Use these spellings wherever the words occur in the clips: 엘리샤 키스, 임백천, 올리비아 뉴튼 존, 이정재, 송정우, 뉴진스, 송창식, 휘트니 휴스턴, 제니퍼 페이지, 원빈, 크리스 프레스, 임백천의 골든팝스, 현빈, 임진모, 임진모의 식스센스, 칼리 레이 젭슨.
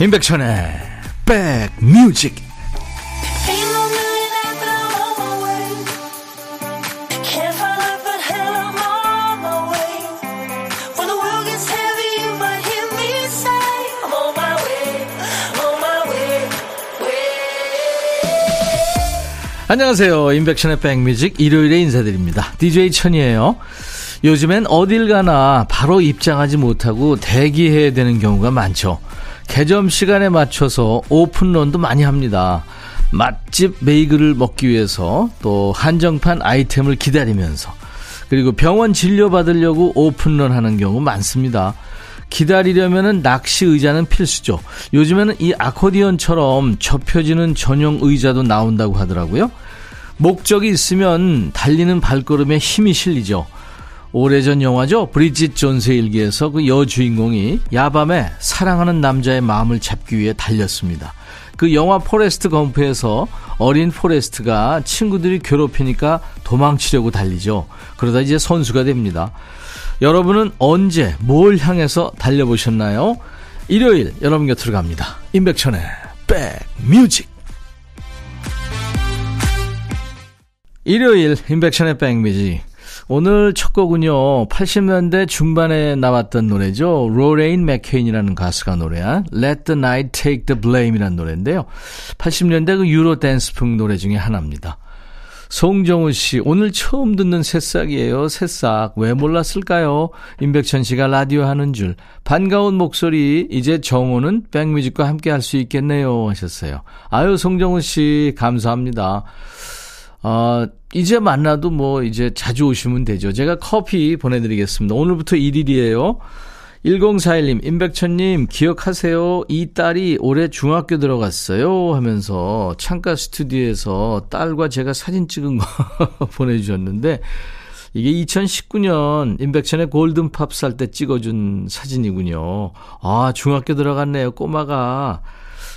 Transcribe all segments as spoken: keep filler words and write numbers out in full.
임백천의 백뮤직. 안녕하세요, 임백천의 백뮤직 일요일에 인사드립니다. 디제이 천이에요. 요즘엔 어딜 가나 바로 입장하지 못하고 대기해야 되는 경우가 많죠. 개점 시간에 맞춰서 오픈런도 많이 합니다. 맛집 메이글을 먹기 위해서, 또 한정판 아이템을 기다리면서, 그리고 병원 진료받으려고 오픈런 하는 경우 많습니다. 기다리려면 낚시 의자는 필수죠. 요즘에는 이 아코디언처럼 접혀지는 전용 의자도 나온다고 하더라고요. 목적이 있으면 달리는 발걸음에 힘이 실리죠. 오래전 영화죠. 브리짓 존스의 일기에서 그 여주인공이 야밤에 사랑하는 남자의 마음을 잡기 위해 달렸습니다. 그 영화 포레스트 검프에서 어린 포레스트가 친구들이 괴롭히니까 도망치려고 달리죠. 그러다 이제 선수가 됩니다. 여러분은 언제 뭘 향해서 달려보셨나요? 일요일 여러분 곁으로 갑니다. 임백천의 백뮤직. 일요일 임백천의 백뮤직. 오늘 첫 곡은요, 팔십 년대 중반에 나왔던 노래죠. 로레인 맥케인이라는 가수가 노래한 Let the Night Take the Blame이라는 노래인데요, 팔십 년대 그 유로 댄스풍 노래 중에 하나입니다. 송정우 씨, 오늘 처음 듣는 새싹이에요. 새싹 왜 몰랐을까요? 임백천 씨가 라디오 하는 줄. 반가운 목소리, 이제 정우는 백뮤직과 함께 할 수 있겠네요 하셨어요. 아유, 송정우 씨 감사합니다. 어, 이제 만나도 뭐 이제 자주 오시면 되죠. 제가 커피 보내드리겠습니다. 오늘부터 일 일이에요. 일공사일 님, 임백천님 기억하세요? 이 딸이 올해 중학교 들어갔어요 하면서 창가 스튜디오에서 딸과 제가 사진 찍은 거 보내주셨는데, 이게 이천십구 년 임백천의 골든팝스 할 때 찍어준 사진이군요. 아, 중학교 들어갔네요, 꼬마가.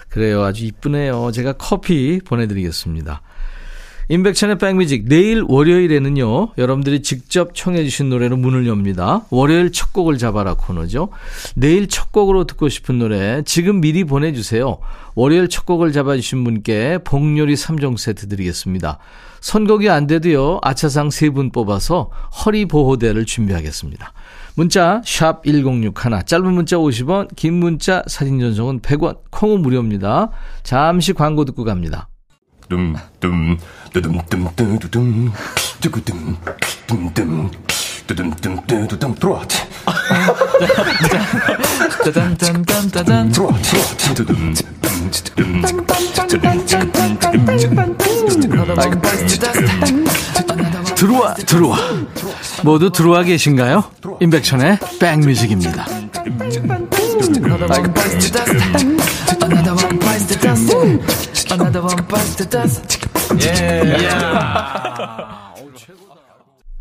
그래요, 아주 이쁘네요. 제가 커피 보내드리겠습니다. 임백천의 백뮤직, 내일 월요일에는요, 여러분들이 직접 청해 주신 노래로 문을 엽니다. 월요일 첫 곡을 잡아라 코너죠. 내일 첫 곡으로 듣고 싶은 노래 지금 미리 보내주세요. 월요일 첫 곡을 잡아주신 분께 복요리 삼 종 세트 드리겠습니다. 선곡이 안 돼도요, 아차상 세 분 뽑아서 허리보호대를 준비하겠습니다. 문자 샵 일공육일, 짧은 문자 오십 원, 긴 문자 사진 전송은 백 원, 콩은 무료입니다. 잠시 광고 듣고 갑니다. 들어와 들어와 모두 들어와 계신가요? 임백천의 백뮤직입니다.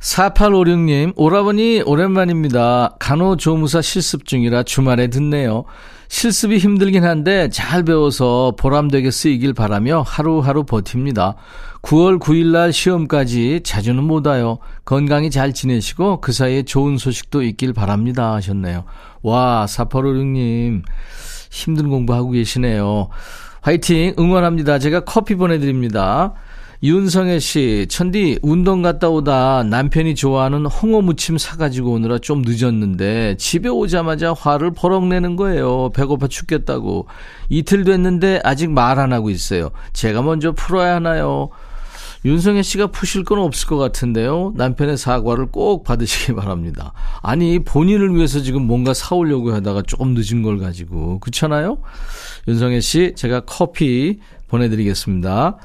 사팔오육 님, 오라버니 오랜만입니다. 간호조무사 실습 중이라 주말에 듣네요. 실습이 힘들긴 한데 잘 배워서 보람되게 쓰이길 바라며 하루하루 버팁니다. 구월 구일날 시험까지 자주는 못 와요. 건강히 잘 지내시고 그 사이에 좋은 소식도 있길 바랍니다 하셨네요. 와, 사팔오육 님 힘든 공부하고 계시네요. 화이팅, 응원합니다. 제가 커피 보내드립니다. 윤성애 씨, 천디 운동 갔다 오다 남편이 좋아하는 홍어 무침 사가지고 오느라 좀 늦었는데 집에 오자마자 화를 버럭 내는 거예요. 배고파 죽겠다고. 이틀 됐는데 아직 말 안 하고 있어요. 제가 먼저 풀어야 하나요? 윤성애 씨가 푸실 건 없을 것 같은데요. 남편의 사과를 꼭 받으시기 바랍니다. 아니, 본인을 위해서 지금 뭔가 사오려고 하다가 조금 늦은 걸 가지고, 그렇잖아요. 윤성애 씨, 제가 커피 보내드리겠습니다.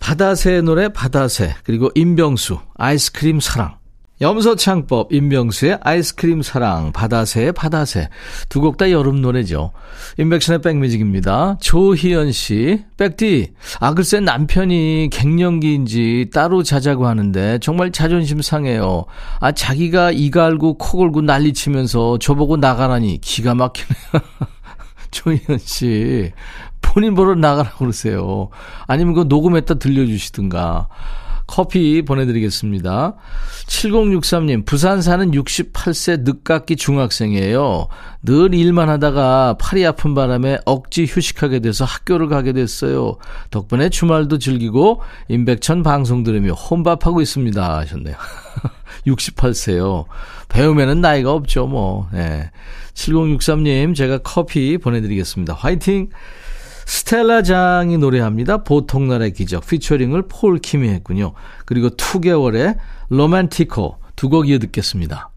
바다새의 노래 바다새, 그리고 임병수 아이스크림 사랑. 염소창법, 임병수의 아이스크림 사랑, 바다새의 바다새, 두 곡 다 여름 노래죠. 인백션의 백뮤직입니다. 조희연씨, 백디, 아 글쎄 남편이 갱년기인지 따로 자자고 하는데 정말 자존심 상해요. 아 자기가 이 갈고 코 골고 난리치면서 저보고 나가라니 기가 막히네요. 조희연씨, 본인 보러 나가라고 그러세요. 아니면 그거 녹음했다 들려주시든가. 커피 보내드리겠습니다. 칠공육삼 님, 부산 사는 육십팔 세 늦깎이 중학생이에요. 늘 일만 하다가 팔이 아픈 바람에 억지 휴식하게 돼서 학교를 가게 됐어요. 덕분에 주말도 즐기고 임백천 방송 들으며 혼밥하고 있습니다 하셨네요. 육십팔 세요. 배우면은 나이가 없죠 뭐. 네. 칠공육삼 님, 제가 커피 보내드리겠습니다. 화이팅! 스텔라 장이 노래합니다. 보통날의 기적. 피처링을 폴킴이 했군요. 그리고 두 개월의 로맨티코 두 곡 이어 듣겠습니다.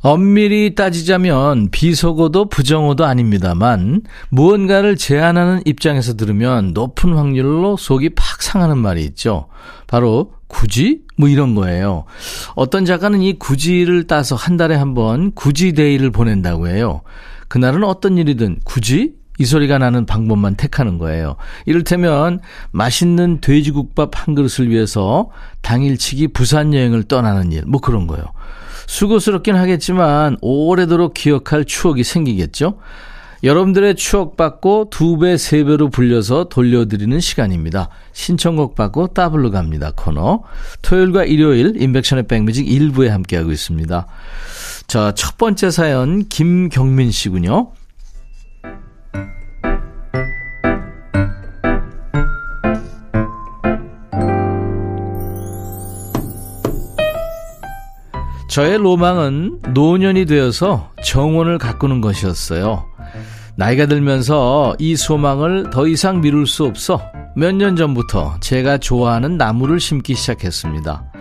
엄밀히 따지자면 비속어도 부정어도 아닙니다만 무언가를 제안하는 입장에서 들으면 높은 확률로 속이 팍 상하는 말이 있죠. 바로 굳이? 뭐 이런 거예요. 어떤 작가는 이 굳이를 따서 한 달에 한 번 굳이 데이를 보낸다고 해요. 그날은 어떤 일이든 굳이? 이 소리가 나는 방법만 택하는 거예요. 이를테면 맛있는 돼지국밥 한 그릇을 위해서 당일치기 부산 여행을 떠나는 일, 뭐 그런 거예요. 수고스럽긴 하겠지만 오래도록 기억할 추억이 생기겠죠. 여러분들의 추억 받고 두 배, 세 배로 불려서 돌려드리는 시간입니다. 신청곡 받고 따블로 갑니다 코너. 토요일과 일요일 인백션의 백뮤직 일부에 함께하고 있습니다. 자, 첫 번째 사연 김경민 씨군요. 저의 로망은 노년이 되어서 정원을 가꾸는 것이었어요. 나이가 들면서 이 소망을 더 이상 미룰 수 없어 몇 년 전부터 제가 좋아하는 나무를 심기 시작했습니다.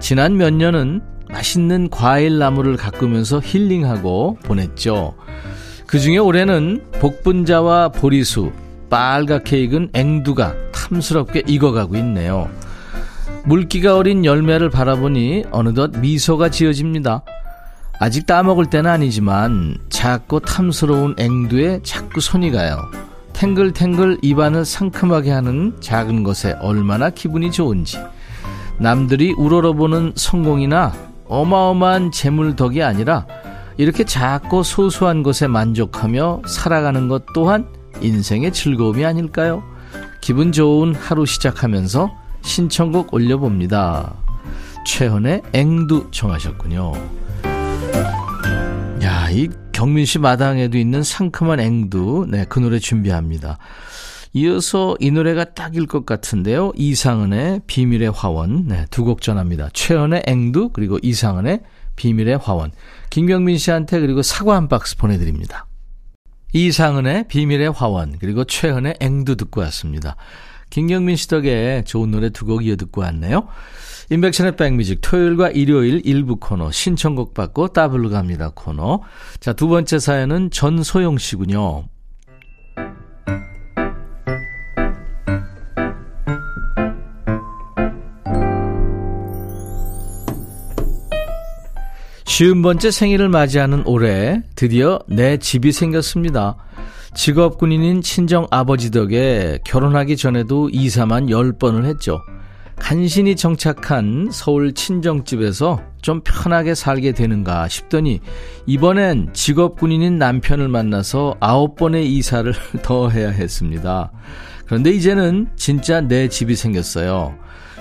지난 몇 년은 맛있는 과일 나무를 가꾸면서 힐링하고 보냈죠. 그중에 올해는 복분자와 보리수, 빨갛게 익은 앵두가 탐스럽게 익어가고 있네요. 물기가 어린 열매를 바라보니 어느덧 미소가 지어집니다. 아직 따먹을 때는 아니지만 작고 탐스러운 앵두에 자꾸 손이 가요. 탱글탱글 입안을 상큼하게 하는 작은 것에 얼마나 기분이 좋은지. 남들이 우러러보는 성공이나 어마어마한 재물 덕이 아니라 이렇게 작고 소소한 것에 만족하며 살아가는 것 또한 인생의 즐거움이 아닐까요? 기분 좋은 하루 시작하면서 신청곡 올려봅니다. 최헌의 앵두 청하셨군요. 야, 이 경민씨 마당에도 있는 상큼한 앵두, 네, 그 노래 준비합니다. 이어서 이 노래가 딱일 것 같은데요. 이상은의 비밀의 화원, 네, 두 곡 전합니다. 최헌의 앵두 그리고 이상은의 비밀의 화원. 김경민씨한테 그리고 사과 한 박스 보내드립니다. 이상은의 비밀의 화원 그리고 최헌의 앵두 듣고 왔습니다. 김경민 씨 덕에 좋은 노래 두 곡 이어 듣고 왔네요. 인백션의 백뮤직 토요일과 일요일 일부 코너 신청곡 받고 따블로 갑니다 코너. 자, 두 번째 사연은 전소영 씨군요. 쉰 번째 생일을 맞이하는 올해 드디어 내 집이 생겼습니다. 직업 군인인 친정 아버지 덕에 결혼하기 전에도 이사만 열 번을 했죠. 간신히 정착한 서울 친정집에서 좀 편하게 살게 되는가 싶더니 이번엔 직업 군인인 남편을 만나서 아홉 번의 이사를 더 해야 했습니다. 그런데 이제는 진짜 내 집이 생겼어요.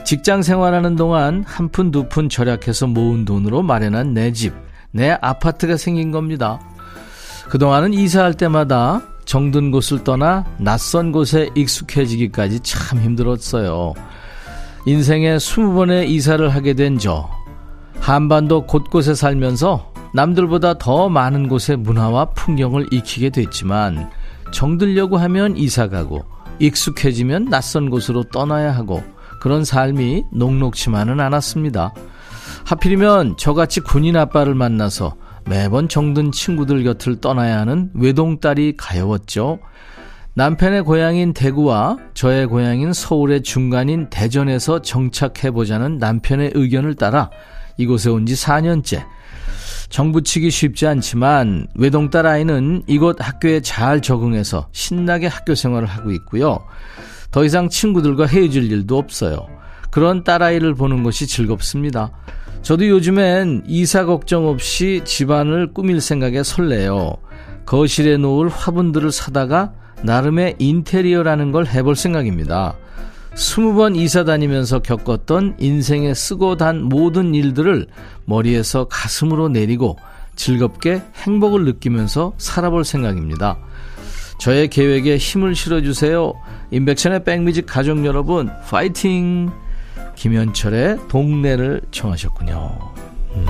직장 생활하는 동안 한 푼 두 푼 절약해서 모은 돈으로 마련한 내 집, 내 아파트가 생긴 겁니다. 그동안은 이사할 때마다 정든 곳을 떠나 낯선 곳에 익숙해지기까지 참 힘들었어요. 인생에 스무 번의 이사를 하게 된 저, 한반도 곳곳에 살면서 남들보다 더 많은 곳의 문화와 풍경을 익히게 됐지만 정들려고 하면 이사가고 익숙해지면 낯선 곳으로 떠나야 하고 그런 삶이 녹록치만은 않았습니다. 하필이면 저같이 군인 아빠를 만나서 매번 정든 친구들 곁을 떠나야 하는 외동딸이 가여웠죠. 남편의 고향인 대구와 저의 고향인 서울의 중간인 대전에서 정착해보자는 남편의 의견을 따라 이곳에 온 지 사 년째. 정부치기 쉽지 않지만 외동딸 아이는 이곳 학교에 잘 적응해서 신나게 학교 생활을 하고 있고요. 더 이상 친구들과 헤어질 일도 없어요. 그런 딸아이를 보는 것이 즐겁습니다. 저도 요즘엔 이사 걱정 없이 집안을 꾸밀 생각에 설레요. 거실에 놓을 화분들을 사다가 나름의 인테리어라는 걸 해볼 생각입니다. 스무 번 이사 다니면서 겪었던 인생에 쓰고 단 모든 일들을 머리에서 가슴으로 내리고 즐겁게 행복을 느끼면서 살아볼 생각입니다. 저의 계획에 힘을 실어주세요. 임백천의 백뮤직 가족 여러분 파이팅! 김현철의 동네를 청하셨군요. 음.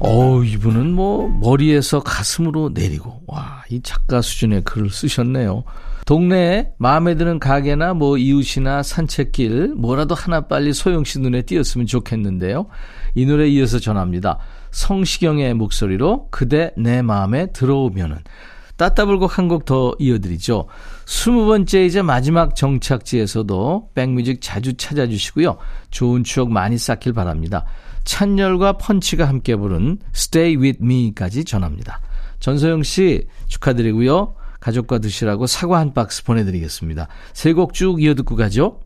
어우, 이분은 뭐 머리에서 가슴으로 내리고, 와, 이 작가 수준의 글을 쓰셨네요. 동네에 마음에 드는 가게나 뭐 이웃이나 산책길 뭐라도 하나 빨리 소영씨 눈에 띄었으면 좋겠는데요. 이 노래에 이어서 전합니다. 성시경의 목소리로 그대 내 마음에 들어오면은. 따따블곡 한 곡 더 이어드리죠. 스무 번째이자 마지막 정착지에서도 백뮤직 자주 찾아주시고요. 좋은 추억 많이 쌓길 바랍니다. 찬열과 펀치가 함께 부른 Stay With Me까지 전합니다. 전소영 씨 축하드리고요. 가족과 드시라고 사과 한 박스 보내드리겠습니다. 세 곡 쭉 이어듣고 가죠.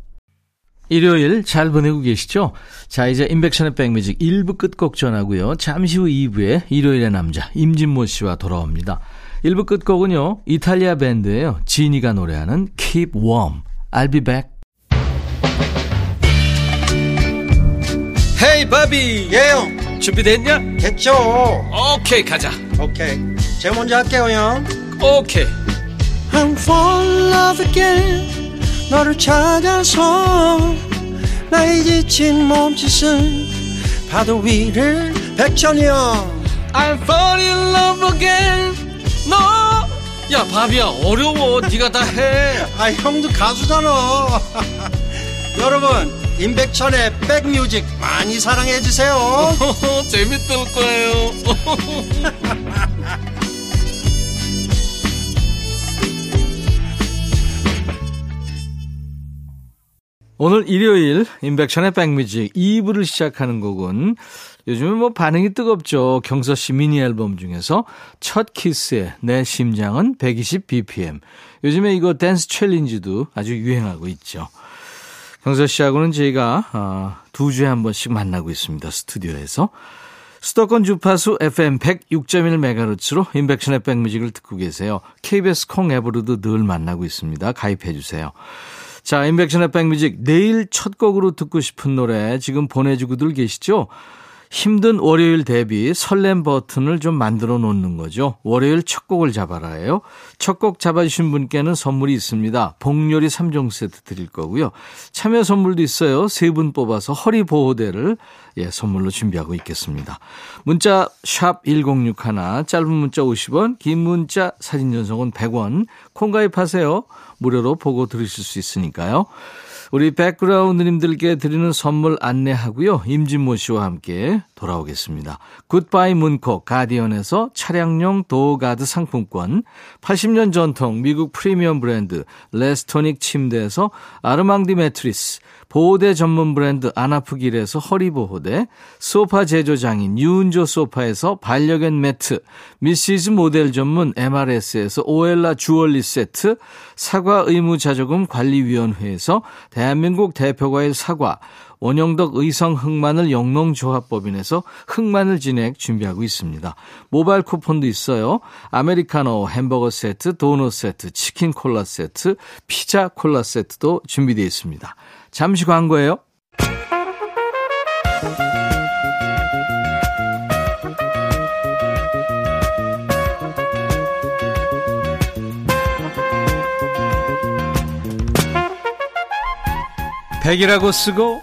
일요일 잘 보내고 계시죠? 자, 이제 인백션의 백뮤직 일 부 끝곡 전하고요. 잠시 후 이 부에 일요일의 남자 임진모 씨와 돌아옵니다. 일 부 끝곡은요. 이탈리아 밴드예요. 지니가 노래하는 Keep Warm. I'll be back. 헤이 바비. 예영. 준비됐냐? 됐죠. 오케이, okay, 가자. 오케이. Okay. 제가 먼저 할게요, 형. 오케이. Okay. I'm falling in love again. 너를 찾아서 나의 지친 몸짓은 파도 위를 백천이 형. I'm falling in love again. 너! No! 야, 바비야, 어려워. 네가 다 해. 아, 형도 가수잖아. 여러분, 임백천의 백뮤직 많이 사랑해 주세요. 재밌을 거예요. 오늘 일요일 임백천의 백뮤직 이 부를 시작하는 곡은 요즘에 뭐 반응이 뜨겁죠. 경서씨 미니앨범 중에서 첫 키스에 내 심장은 백이십 비피엠. 요즘에 이거 댄스 챌린지도 아주 유행하고 있죠. 경서씨하고는 저희가 두 주에 한 번씩 만나고 있습니다. 스튜디오에서. 수도권 주파수 에프엠 백육 점 일 메가헤르츠로 인백션의 백뮤직을 듣고 계세요. 케이비에스 콩 앱으로도 늘 만나고 있습니다. 가입해 주세요. 자, 인백션의 백뮤직 내일 첫 곡으로 듣고 싶은 노래 지금 보내주고들 계시죠? 힘든 월요일 대비 설렘 버튼을 좀 만들어 놓는 거죠. 월요일 첫 곡을 잡아라예요. 첫 곡 잡아주신 분께는 선물이 있습니다. 복요리 삼 종 세트 드릴 거고요. 참여 선물도 있어요. 세 분 뽑아서 허리 보호대를 예, 선물로 준비하고 있겠습니다. 문자 샵 일공육일, 짧은 문자 오십 원, 긴 문자 사진 전송은 백 원. 콩 가입하세요. 무료로 보고 들으실 수 있으니까요. 우리 백그라운드님들께 드리는 선물 안내하고요. 임진모 씨와 함께 돌아오겠습니다. 굿바이 문콕 가디언에서 차량용 도어가드 상품권, 팔십 년 전통 미국 프리미엄 브랜드 레스토닉 침대에서 아르망디 매트리스, 보호대 전문 브랜드 안아프길에서 허리보호대, 소파 제조장인 유은조 소파에서 반려견 매트, 미시즈 모델 전문 엠알에스에서 오엘라 주얼리 세트, 사과 의무자조금 관리위원회에서 대한민국 대표과일 사과, 원영덕 의성 흑마늘 영농조합법인에서 흑마늘 진액 준비하고 있습니다. 모바일 쿠폰도 있어요. 아메리카노, 햄버거 세트, 도넛 세트, 치킨 콜라 세트, 피자 콜라 세트도 준비되어 있습니다. 잠시 광고예요. 백이라고 쓰고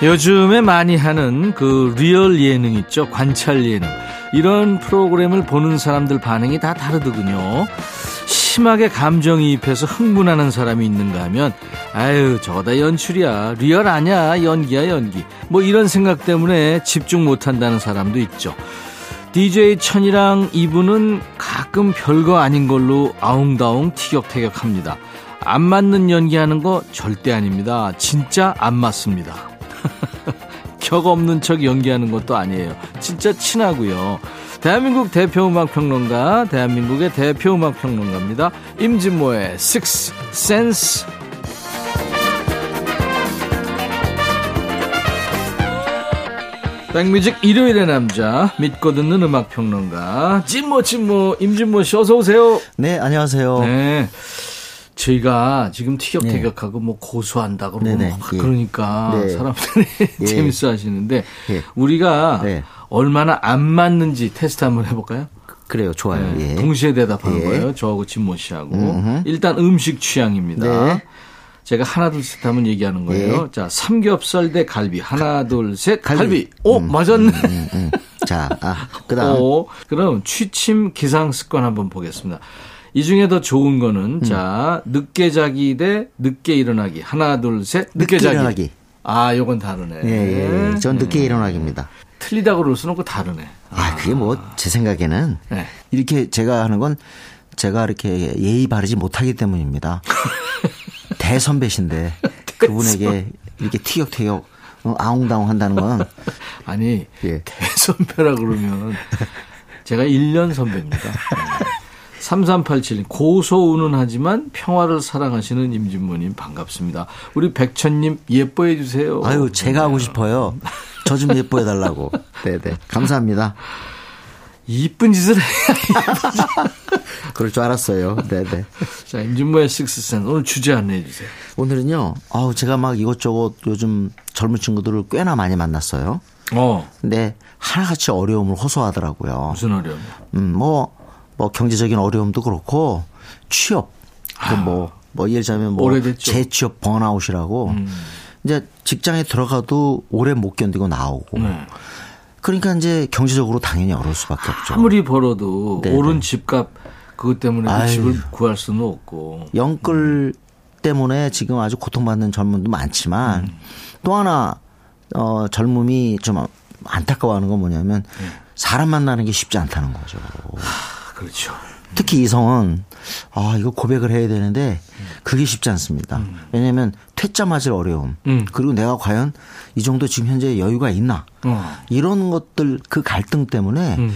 요즘에 많이 하는 그 리얼 예능 있죠. 관찰 예능. 이런 프로그램을 보는 사람들 반응이 다 다르더군요. 심하게 감정이입해서 흥분하는 사람이 있는가 하면 아유 저거 다 연출이야, 리얼 아니야, 연기야 연기, 뭐 이런 생각 때문에 집중 못한다는 사람도 있죠. 디제이 천이랑 이분은 가끔 별거 아닌 걸로 아웅다웅 티격태격합니다. 안 맞는 연기하는 거 절대 아닙니다. 진짜 안 맞습니다. 격 없는 척 연기하는 것도 아니에요. 진짜 친하고요. 대한민국 대표 음악평론가, 대한민국의 대표 음악평론가입니다. 임진모의 식스센스. 백뮤직 일요일의 남자, 믿고 듣는 음악평론가 진모 진모 임진모 씨 어서 오세요. 네, 안녕하세요. 네. 저희가 지금 티격태격하고 네. 뭐 고수한다 그러고 막 예. 그러니까 네. 사람들이 예. 재밌어 하시는데 예. 우리가 네. 얼마나 안 맞는지 테스트 한번 해볼까요? 그래요. 좋아요. 네. 예. 동시에 대답하는 예. 거예요. 저하고 진모 씨하고. 음흠. 일단 음식 취향입니다. 네. 제가 하나 둘 셋 하면 얘기하는 거예요. 예. 자, 삼겹살 대 갈비. 하나 둘 셋 갈비. 갈비. 오 음, 맞았네. 음, 음, 음. 자, 아, 그다음. 오, 그럼 취침 기상 습관 한번 보겠습니다. 이 중에 더 좋은 거는 음. 자 늦게 자기 대 늦게 일어나기. 하나 둘 셋 늦게, 늦게 자기. 일어나기. 아, 요건 다르네. 예, 예. 전 늦게 예. 일어나기입니다. 틀리다고 그럴 수는 없고 다르네. 아, 아 그게 뭐 제 생각에는 네. 이렇게 제가 하는 건 제가 이렇게 예의 바르지 못하기 때문입니다. 대선배신데 그분에게 이렇게 티격태격 아웅다웅 한다는 건 아니 예. 대선배라 그러면 제가 일 년 선배입니다. 삼삼팔칠 님 고소운은 하지만 평화를 사랑하시는 임진모님 반갑습니다. 우리 백천님 예뻐해 주세요. 아유 제가 하고 싶어요. 저 좀 예뻐해 달라고. 네네 감사합니다. 이쁜 짓을 해야 그럴 줄 알았어요. 네네. 자, 임진모의 식스센스 오늘 주제 안내해 주세요. 오늘은요. 아우 제가 막 이것저것 요즘 젊은 친구들을 꽤나 많이 만났어요. 어. 근데 하나같이 어려움을 호소하더라고요. 무슨 어려움? 음, 뭐, 뭐 경제적인 어려움도 그렇고 취업. 그 뭐, 뭐 예를 들자면 뭐 오래됐죠. 재취업 번아웃이라고. 음. 이제 직장에 들어가도 오래 못 견디고 나오고. 네. 그러니까 이제 경제적으로 당연히 어려울 수밖에 없죠. 아무리 벌어도 네네. 오른 집값 그것 때문에 아유, 집을 구할 수는 없고. 영끌 음. 때문에 지금 아주 고통받는 젊음도 많지만 음. 또 하나 어, 젊음이 좀 안타까워하는 건 뭐냐면 음. 사람 만나는 게 쉽지 않다는 거죠. 하, 그렇죠. 특히 이성은 아 이거 고백을 해야 되는데 그게 쉽지 않습니다. 음. 왜냐하면 퇴짜 맞을 어려움 음. 그리고 내가 과연 이 정도 지금 현재 여유가 있나 어. 이런 것들 그 갈등 때문에 음.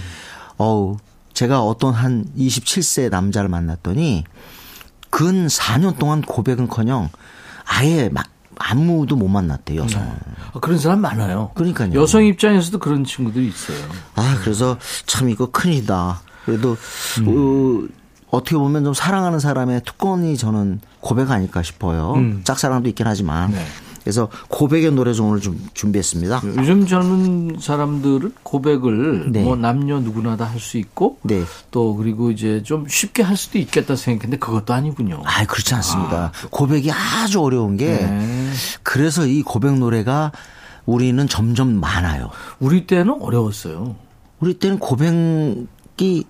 어우 제가 어떤 한 이십칠 세 남자를 만났더니 근 사 년 동안 고백은커녕 아예 막 아무도 못 만났대 여성은. 네. 그런 사람 많아요. 그러니까요. 여성 입장에서도 그런 친구들이 있어요. 아 그래서 참 이거 큰일이다. 그래도 음. 어, 어떻게 보면 좀 사랑하는 사람의 특권이 저는 고백 아닐까 싶어요. 음. 짝사랑도 있긴 하지만. 네. 그래서 고백의 노래 좀 오늘 좀 준비했습니다. 요즘 젊은 사람들은 고백을 네. 뭐 남녀 누구나 다 할 수 있고 네. 또 그리고 이제 좀 쉽게 할 수도 있겠다 생각했는데 그것도 아니군요. 아 그렇지 않습니다. 아. 고백이 아주 어려운 게 네. 그래서 이 고백 노래가 우리는 점점 많아요. 우리 때는 어려웠어요. 우리 때는 고백이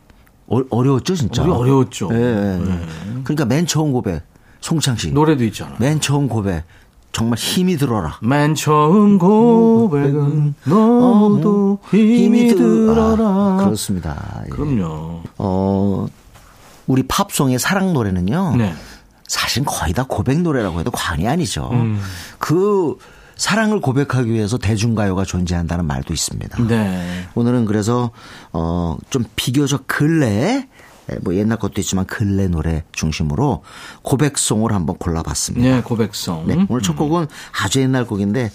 어려웠죠, 진짜. 우리 어려웠죠. 예, 예. 네. 그러니까 맨 처음 고백, 송창식 노래도 있잖아. 맨 처음 고백, 정말 힘이 들어라. 맨 처음 고백은 너도 힘이 들어라. 아, 그렇습니다. 예. 그럼요. 어, 우리 팝송의 사랑 노래는요. 네. 사실 거의 다 고백 노래라고 해도 과언이 아니죠. 음. 그 사랑을 고백하기 위해서 대중가요가 존재한다는 말도 있습니다. 네. 오늘은 그래서 어, 좀 비교적 근래 뭐 옛날 것도 있지만 근래 노래 중심으로 고백송을 한번 골라봤습니다. 네, 고백송. 네, 오늘 첫 곡은 아주 옛날 곡인데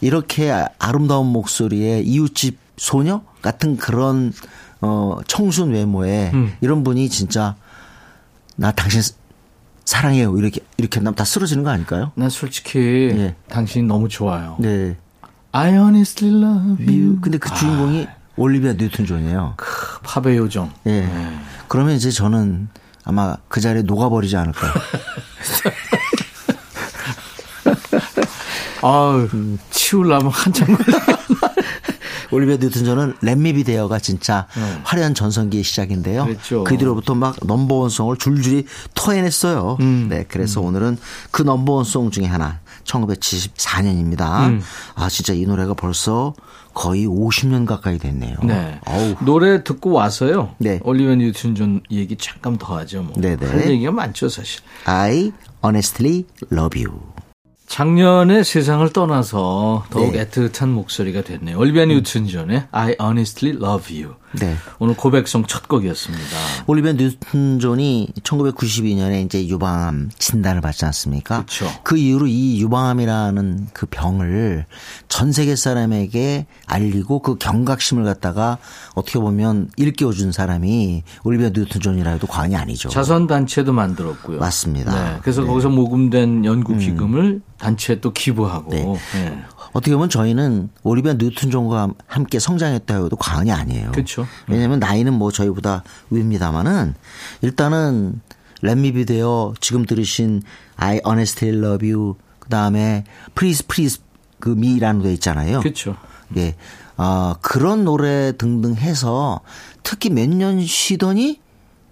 이렇게 아름다운 목소리의 이웃집 소녀 같은 그런 어, 청순 외모에 음. 이런 분이 진짜 나 당신 사랑해요. 이렇게, 이렇게 한다면 다 쓰러지는 거 아닐까요? 난 솔직히 네. 당신이 너무 좋아요. 네. I honestly love you. 근데 그 주인공이 아. 올리비아 뉴튼 존이에요. 그 팝의 요정. 예. 네. 네. 그러면 이제 저는 아마 그 자리에 녹아버리지 않을까요? 아우, 치우려면 한참 걸려. 올리비아 뉴튼 존은 렛미비 데어가 진짜 음. 화려한 전성기의 시작인데요. 그렇죠. 그 뒤로부터 막 넘버원송을 줄줄이 토해냈어요. 음. 네, 그래서 음. 오늘은 그 넘버원송 중에 하나 천구백칠십사 년입니다. 음. 아 진짜 이 노래가 벌써 거의 오십 년 가까이 됐네요. 네. 어우. 노래 듣고 와서요. 네. 올리비아 뉴튼 존 얘기 잠깐 더 하죠. 뭐. 네네. 할 얘기가 많죠 사실. I honestly love you. 작년에 세상을 떠나서 더욱 네. 애틋한 목소리가 됐네요. 올리비아 뉴튼 존의 I honestly love you. 네. 오늘 고백송 첫 곡이었습니다. 올리비아 뉴튼 존이 천구백구십이 년에 이제 유방암 진단을 받지 않습니까? 그렇죠. 그 이후로 이 유방암이라는 그 병을 전 세계 사람에게 알리고 그 경각심을 갖다가 어떻게 보면 일깨워준 사람이 올리비아 뉴튼 존이라 해도 과언이 아니죠. 자선단체도 만들었고요. 맞습니다. 네. 그래서 네. 거기서 모금된 연구기금을 음. 단체에 또 기부하고. 네. 네. 어떻게 보면 저희는 올리비아 뉴튼 존과 함께 성장했다 해도 과언이 아니에요. 그렇죠. 왜냐하면 나이는 뭐 저희보다 위입니다만은 일단은 Let Me Be There 지금 들으신 I Honestly Love You 그다음에 Please Please 그 미라는 노래 있잖아요. 그렇죠. 예, 아 어, 그런 노래 등등 해서 특히 몇 년 쉬더니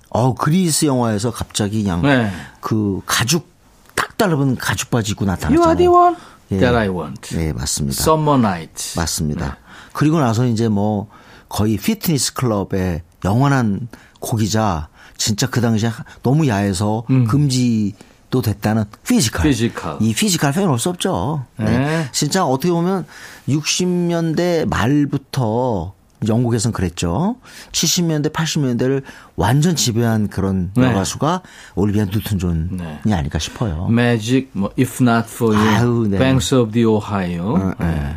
어 그리스 영화에서 갑자기 그냥 네. 그 가죽 딱 달라붙은 가죽 바지 입고 나타났잖아요. You are the one. 예. That I want. 네, 맞습니다. Summer Night. 맞습니다. 네. 그리고 나서 이제 뭐 거의 피트니스 클럽의 영원한 곡이자 진짜 그 당시에 너무 야해서 음. 금지도 됐다는 피지컬. 피지컬. 이 피지컬 팬 올 수 없죠. 네. 네. 진짜 어떻게 보면 육십 년대 말부터 영국에서는 그랬죠. 칠십 년대, 팔십 년대를 완전 지배한 그런 네. 가수가 올리비아 뉴튼 존이 네. 아닐까 싶어요. Magic, 뭐 If Not For You, 아유, 네. Banks of the Ohio, 어, 네. 네.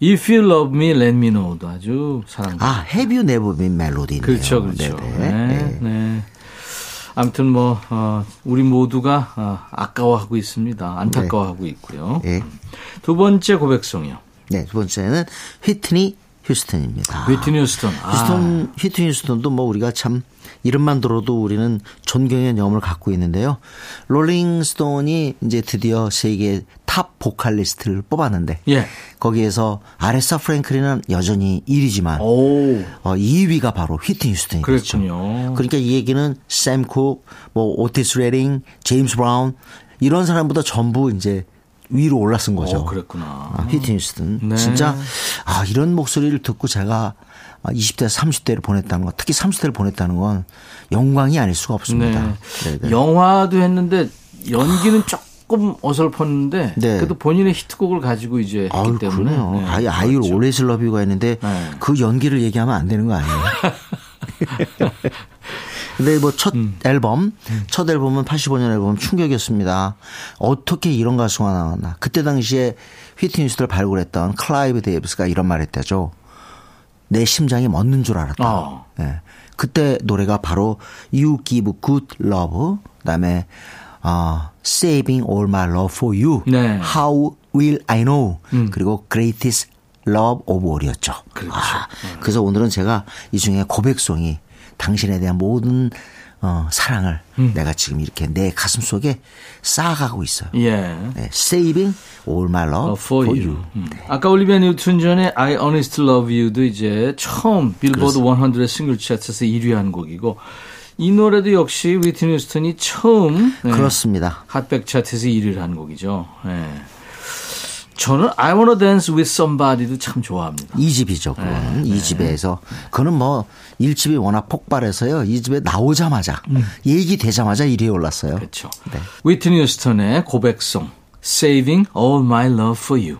If You Love Me, Let Me Know도 아주 사랑합니다. 아, Have You Never Been Melody네요. 그렇죠, 그렇죠. 네, 네. 네. 아무튼 뭐 어, 우리 모두가 어, 아까워하고 있습니다. 안타까워하고 네. 있고요. 네. 두 번째 고백송이요. 네, 두 번째는 휘트니 휴스턴입니다. 휘트니 휴스턴. 아. 휴스턴, 휘트니 휴스턴도 뭐 우리가 참 이름만 들어도 우리는 존경의 염을 갖고 있는데요. 롤링스톤이 이제 드디어 세계 탑 보컬리스트를 뽑았는데 예. 거기에서 아레사 프랭클린은 여전히 일 위지만 오. 어, 이 위가 바로 휘트니 휴스턴이죠. 그렇군요. 그러니까 이 얘기는 샘 쿡, 뭐 오티스 레딩, 제임스 브라운 이런 사람보다 전부 이제 위로 올라선 거죠. 오, 그랬구나. 아, 휘트니 휴스턴. 네. 진짜 아, 이런 목소리를 듣고 제가 이십 대, 삼십 대를 보냈다는 건 특히 삼십 대를 보냈다는 건 영광이 아닐 수가 없습니다. 네. 영화도 했는데 연기는 조금 어설펐는데 네. 그래도 본인의 히트곡을 가지고 이제 했기 아유, 때문에. 그래요. 네. 아이 아이유 Always Love You가 있는데 네. 그 연기를 얘기하면 안 되는 거 아니에요? 근데 뭐 첫 음. 앨범, 첫 앨범은 팔십오 년 앨범 충격이었습니다. 어떻게 이런 가수가 나왔나. 그때 당시에 휘트니 휴스턴을 발굴했던 클라이브 데이비스가 이런 말을 했다죠. 내 심장이 멎는 줄 알았다. 어. 네. 그때 노래가 바로 You Give Good Love, 그다음에 어, Saving All My Love For You, 네. How Will I Know, 음. 그리고 Greatest Love of All이었죠. 그렇죠. 아, 음. 그래서 오늘은 제가 이 중에 고백송이 당신에 대한 모든 어, 사랑을 음. 내가 지금 이렇게 내 가슴 속에 쌓아가고 있어요. 예. 네, saving all my love oh, for, for you. you. 음. 네. 아까 올리비아 뉴튼 존의 I honestly love you도 이제 처음 빌보드 백의 싱글 차트에서 일 위한 곡이고 이 노래도 역시 휘트니 휴스턴이 처음 네, 그렇습니다. 핫백 차트에서 일 위를 한 곡이죠. 네. 저는 I Wanna Dance With Somebody도 참 좋아합니다. 이 집이죠. 그거는. 네, 이 집에서. 네. 그거는 뭐 일 집이 워낙 폭발해서요. 이 집에 나오자마자 음. 얘기되자마자 일 위에 올랐어요. 그렇죠. 네. 휘트니 휴스턴의 고백송 Saving All My Love For You.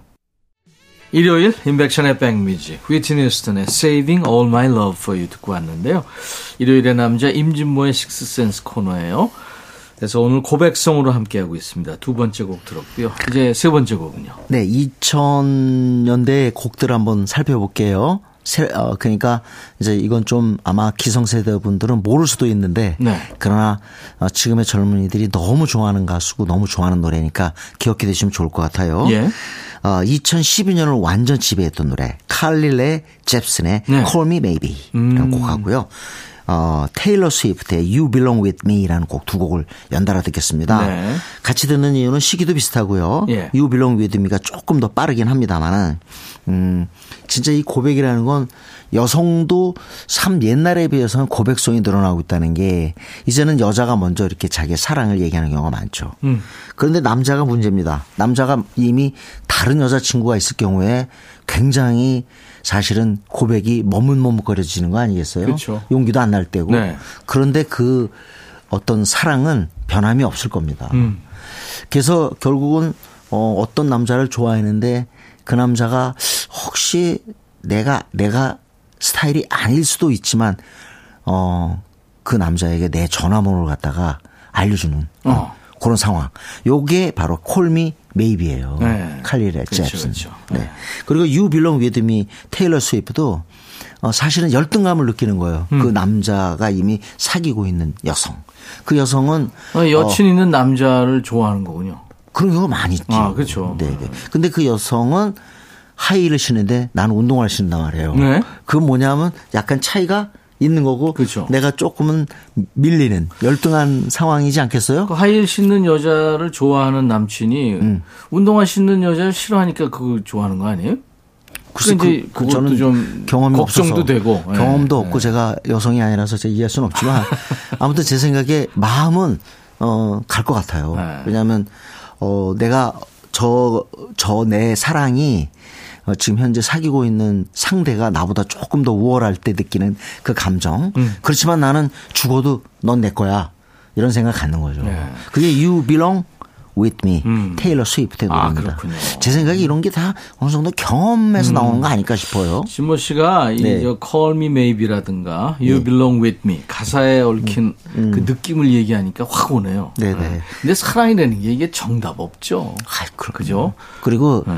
일요일 인백션의 백뮤직 휘트니 휴스턴의 Saving All My Love For You 듣고 왔는데요. 일요일의 남자 임진모의 식스센스 코너예요. 그래서 오늘 고백송으로 함께하고 있습니다. 두 번째 곡 들었고요. 이제 세 번째 곡은요. 네, 이천 년대 곡들 한번 살펴볼게요. 세, 어, 그러니까 이제 이건 좀 아마 기성세대분들은 모를 수도 있는데 네. 그러나 어, 지금의 젊은이들이 너무 좋아하는 가수고 너무 좋아하는 노래니까 기억해 두시면 좋을 것 같아요. 예. 어, 이천십이 년을 완전 지배했던 노래 칼리 레이 젭슨의 네. Call Me Maybe라는 음. 곡하고요. 어, 테일러 스위프트의 You Belong With Me라는 곡 두 곡을 연달아 듣겠습니다. 네. 같이 듣는 이유는 시기도 비슷하고요. 예. You Belong With Me가 조금 더 빠르긴 합니다만은 음, 진짜 이 고백이라는 건 여성도 참 옛날에 비해서는 고백성이 늘어나고 있다는 게 이제는 여자가 먼저 이렇게 자기의 사랑을 얘기하는 경우가 많죠. 음. 그런데 남자가 문제입니다. 남자가 이미 다른 여자친구가 있을 경우에 굉장히 사실은 고백이 머뭇머뭇거려지는 거 아니겠어요? 그렇죠. 용기도 안 날 때고. 네. 그런데 그 어떤 사랑은 변함이 없을 겁니다. 음. 그래서 결국은 어, 어떤 남자를 좋아했는데 그 남자가 혹시 내가 내가 스타일이 아닐 수도 있지만 어, 그 남자에게 내 전화번호를 갖다가 알려주는 어. 어, 그런 상황. 요게 바로 콜미 메이비예요. 네. 칼리 레이 젭슨. 그렇죠, 그렇죠. 네. 그리고 You Belong With Me 테일러 스위프트도 어, 사실은 열등감을 느끼는 거예요. 음. 그 남자가 이미 사귀고 있는 여성. 그 여성은 어, 여친 어, 있는 남자를 좋아하는 거군요. 그런 경우가 많이 있죠. 아, 그렇죠. 네, 네. 근데 그 여성은 하이힐을 신는데 나는 운동화를 신는단 말이에요. 네. 그건 뭐냐면 약간 차이가 있는 거고. 그렇죠. 내가 조금은 밀리는 열등한 상황이지 않겠어요? 그 하이힐 신는 여자를 좋아하는 남친이 음. 운동화 신는 여자를 싫어하니까 그거 좋아하는 거 아니에요? 글쎄, 그, 그 저는 좀 경험이 걱정도 없어서 되고. 경험도 네. 없고 제가 여성이 아니라서 제가 이해할 수는 없지만 아무튼 제 생각에 마음은 어, 갈 것 같아요. 네. 왜냐하면 어, 내가 저, 저 내 사랑이 지금 현재 사귀고 있는 상대가 나보다 조금 더 우월할 때 느끼는 그 감정. 음. 그렇지만 나는 죽어도 넌 내 거야. 이런 생각 갖는 거죠. 네. 그게 You Belong With Me. 음. 테일러 스위프트의 노래입니다. 아, 제 생각에 이런 게 다 어느 정도 경험에서 음. 나오는 거 아닐까 싶어요. 진모 씨가 네. 이 Call Me Maybe라든가 You 네. Belong With Me 가사에 얽힌 음. 그 느낌을 얘기하니까 확 오네요. 네네. 네. 근데 사랑이라는 게 이게 정답 없죠. 아, 그렇죠. 그리고 네.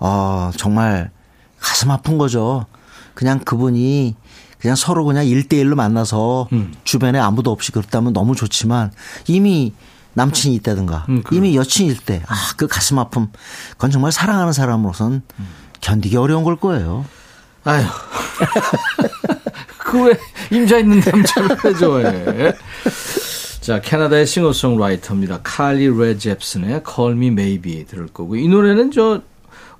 어, 정말 가슴 아픈 거죠. 그냥 그분이 그냥 서로 그냥 일대일로 만나서 음. 주변에 아무도 없이 그렇다면 너무 좋지만 이미 남친이 있다든가 음, 이미 여친일 때 아, 그 가슴 아픔 그건 정말 사랑하는 사람으로선 음. 견디기 어려운 걸 거예요. 아휴. 그 왜 임자 있는 남자를 왜 좋아해. 자, 캐나다의 싱어송라이터입니다. 칼리 레이 젭슨의 Call Me Maybe 들을 거고 이 노래는 저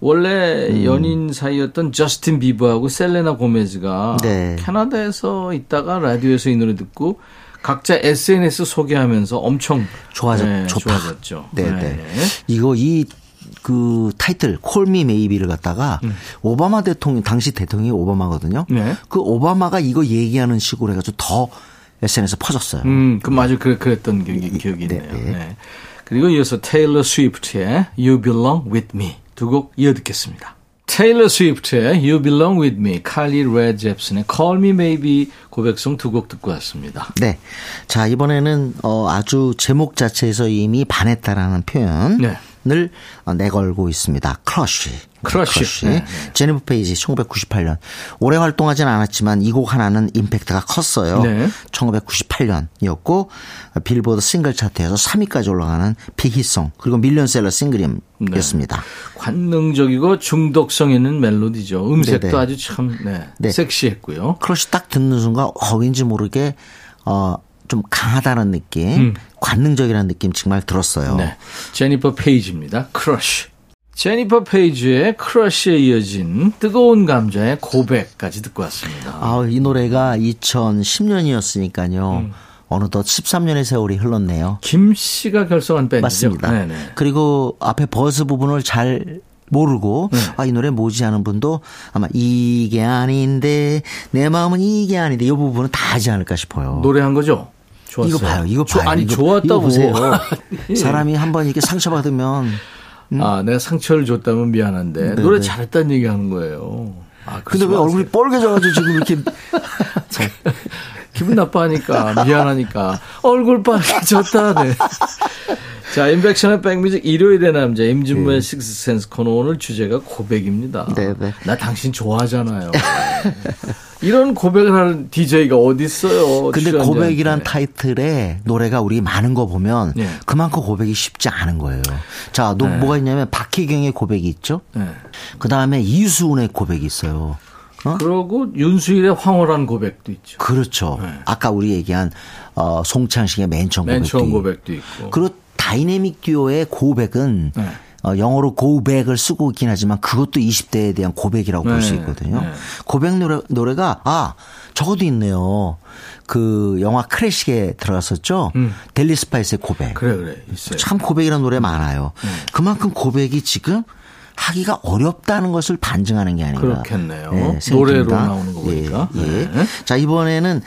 원래 음. 연인 사이였던 저스틴 비버하고 셀레나 고메즈가 네. 캐나다에서 있다가 라디오에서 이 노래 듣고 각자 에스엔에스 소개하면서 엄청 좋아졌, 네, 좋아졌죠. 네, 네. 네. 이거 이 그 타이틀 Call Me Maybe를 갖다가 음. 오바마 대통령 당시 대통령이 오바마거든요. 네. 그 오바마가 이거 얘기하는 식으로 해가지고 더 에스엔에스 퍼졌어요. 음, 그 맞아 그 그랬던 기억이, 기억이 네, 있네요. 네. 네. 그리고 이어서 테일러 스위프트의 You Belong With Me. 두 곡 이어 듣겠습니다. 테일러 스위프트의 You Belong With Me, 칼리 레이 젭슨의 Call Me Maybe 고백송 두 곡 듣고 왔습니다. 네, 자 이번에는 어, 아주 제목 자체에서 이미 반했다라는 표현을 네. 어, 내걸고 있습니다. 크러쉬. 크러쉬. 크러쉬. 네. 제니퍼 페이지 천구백구십팔 년. 오래 활동하진 않았지만 이 곡 하나는 임팩트가 컸어요. 네. 천구백구십팔 년이었고 빌보드 싱글 차트에서 삼 위까지 올라가는 빅히트송 그리고 밀리언셀러 싱글임. 네. 였습니다. 관능적이고 중독성 있는 멜로디죠. 음색도 네네. 아주 참 네. 네. 섹시했고요. 크러쉬 딱 듣는 순간 어, 왠지 모르게 어, 좀 강하다는 느낌, 음. 관능적이라는 느낌 정말 들었어요. 네. 제니퍼 페이지입니다. 크러쉬. 제니퍼 페이지의 크러쉬에 이어진 뜨거운 감자의 고백까지 듣고 왔습니다. 아, 이 노래가 이천십 년이었으니까요. 음. 어느덧 십삼 년의 세월이 흘렀네요. 김 씨가 결성한 밴드죠. 맞습니다. 네네. 그리고 앞에 버스 부분을 잘 모르고 네. 아, 이 노래 뭐지 하는 분도 아마 이게 아닌데 내 마음은 이게 아닌데 이 부분은 다 하지 않을까 싶어요. 노래한 거죠? 좋았어요. 이거 봐요. 이거 조, 봐요. 아니 이거, 좋았다고. 이거 보세요. 예. 사람이 한번 이렇게 상처받으면 음? 아, 내가 상처를 줬다면 미안한데 네네. 노래 잘했다는 얘기하는 거예요. 아, 근데 왜 얼굴이 빨개져가지고 지금 이렇게 기분 나빠하니까 미안하니까 얼굴 빨개졌다. 네. 자, 인백션의 백뮤직 일요일의 남자 임진모의 네. 식스센스 코너 오늘 주제가 고백입니다. 네, 네. 나 당신 좋아하잖아요. 이런 고백을 하는 디제이가 어디 있어요? 근데 고백이란 네. 타이틀의 노래가 우리 많은 거 보면 네. 그만큼 고백이 쉽지 않은 거예요. 자, 또 네. 뭐가 있냐면 박혜경의 고백이 있죠. 네. 그 다음에 이수은의 고백이 있어요. 어? 그러고 윤수일의 황홀한 고백도 있죠. 그렇죠. 네. 아까 우리 얘기한 어, 송창식의 맨 처음 맨 고백도, 고백도 있고. 그리고 다이내믹 듀오의 고백은 네. 어, 영어로 고백을 쓰고 있긴 하지만 그것도 이십 대에 대한 고백이라고 네. 볼 수 있거든요. 네. 고백 노래, 노래가 아 저것도 있네요. 그 영화 클래식에 들어갔었죠. 음. 델리 스파이스의 고백. 그래 그래. 있어요. 참 고백이라는 노래 많아요. 음. 그만큼 고백이 지금 하기가 어렵다는 것을 반증하는 게 아닌가. 그렇겠네요. 네, 노래로 나오는 거 보니까. 예, 예. 네. 자 이번에는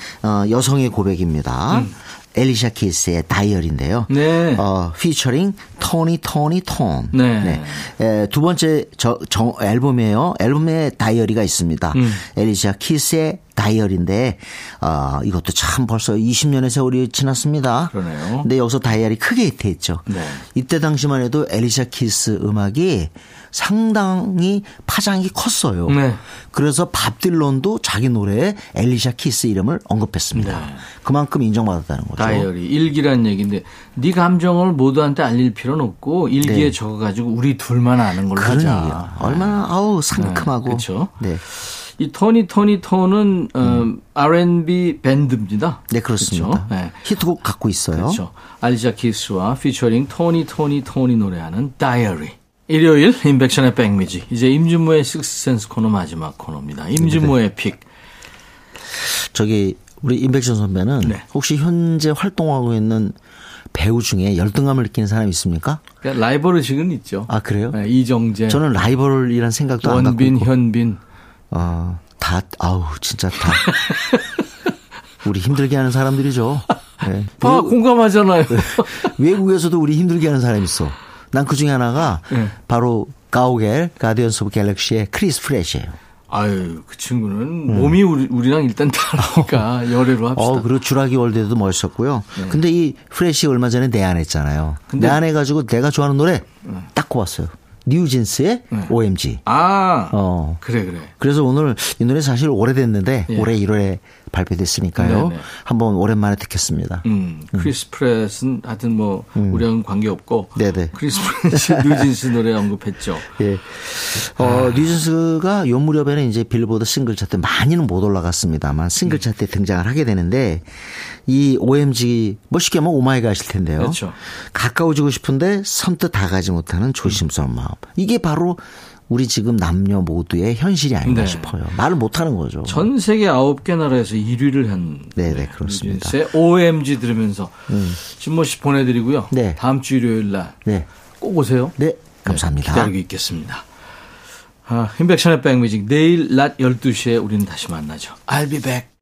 여성의 고백입니다. 음. 엘리샤 키스의 다이어리인데요. 네. 어, 피처링 토니 토니 토. 네. 네. 에, 두 번째 저, 저, 앨범이에요. 앨범에 다이어리가 있습니다. 음. 엘리샤 키스의 다이어리인데 어, 이것도 참 벌써 이십 년의 세월이 지났습니다. 그러네요. 근데 여기서 다이어리 크게 히트했죠. 네. 이때 당시만 해도 엘리샤 키스 음악이 상당히 파장이 컸어요. 네. 그래서 밥 딜런도 자기 노래에 엘리샤 키스 이름을 언급했습니다. 네. 그만큼 인정받았다는 거죠. 다이어리 일기란 얘기인데 네 감정을 모두한테 알릴 필요는 없고 일기에 네. 적어가지고 우리 둘만 아는 걸로 그런 하자. 얘기야. 얼마나 네. 아우 상큼하고. 네. 그렇죠. 네. 이 토니 토니 토는 어, 음. 알앤비 밴드입니다. 네 그렇습니다. 네. 히트곡 갖고 있어요. 그렇죠. 엘리샤 키스와 피처링 토니 토니 토니 노래하는 다이어리. 일요일 임백천의 백뮤직. 이제 임진모의 식스센스 코너 마지막 코너입니다. 임진모의 네. 픽. 저기 우리 임백천 선배는 네. 혹시 현재 활동하고 있는 배우 중에 열등감을 느끼는 사람이 있습니까? 그러니까 라이벌의식은 있죠. 아 그래요? 네, 이정재. 저는 라이벌이라는 생각도 원빈, 안 갖고 있고. 원빈, 현빈. 어, 다 아우 진짜 다 우리 힘들게 하는 사람들이죠. 네. 다 외국, 공감하잖아요. 외국에서도 우리 힘들게 하는 사람이 있어. 난 그중에 하나가 네. 바로 가오겔 가디언스 오브 갤럭시의 크리스 프레스예요. 아유 그 친구는 음. 몸이 우리, 우리랑 일단 다르니까 열애로 합시다. 어, 그리고 주라기 월드에도 멋있었고요. 네. 근데 이 프레시 얼마 전에 내한했잖아요. 내한해가지고 내가 좋아하는 노래 네. 딱 꼽았어요. 뉴진스의 네. 오엠지. 아, 어. 그래 그래. 그래서 오늘 이 노래 사실 오래됐는데 예. 올해 일월에 발표됐으니까요. 네네. 한번 오랜만에 듣겠습니다. 음, 크리스 음. 프레스는 하여튼 뭐 음. 우리랑 관계 없고. 네네. 크리스 프레스 뉴진스 노래 언급했죠. 예. 어, 아. 뉴진스가 요 무렵에는 이제 빌보드 싱글 차트 많이는 못 올라갔습니다만 싱글 차트에 음. 등장을 하게 되는데 이 오엠지 뭐 쉽게 하면 오마이갓일 텐데요. 그렇죠. 가까워지고 싶은데 선뜻 다가지 못하는 조심스러운 마음. 이게 바로 우리 지금 남녀 모두의 현실이 아닌가 네. 싶어요. 말을 못하는 거죠. 전 세계 아홉 개 나라에서 일 위를 한. 네네, 그렇습니다. 오엠지 들으면서 음. 진모 씨 보내드리고요. 네. 다음 주 일요일 날 네. 꼭 오세요. 네, 감사합니다. 네, 기다리고 있겠습니다. 아, 임백천의 백뮤직 내일 낮 열두 시에 우리는 다시 만나죠. I'll be back.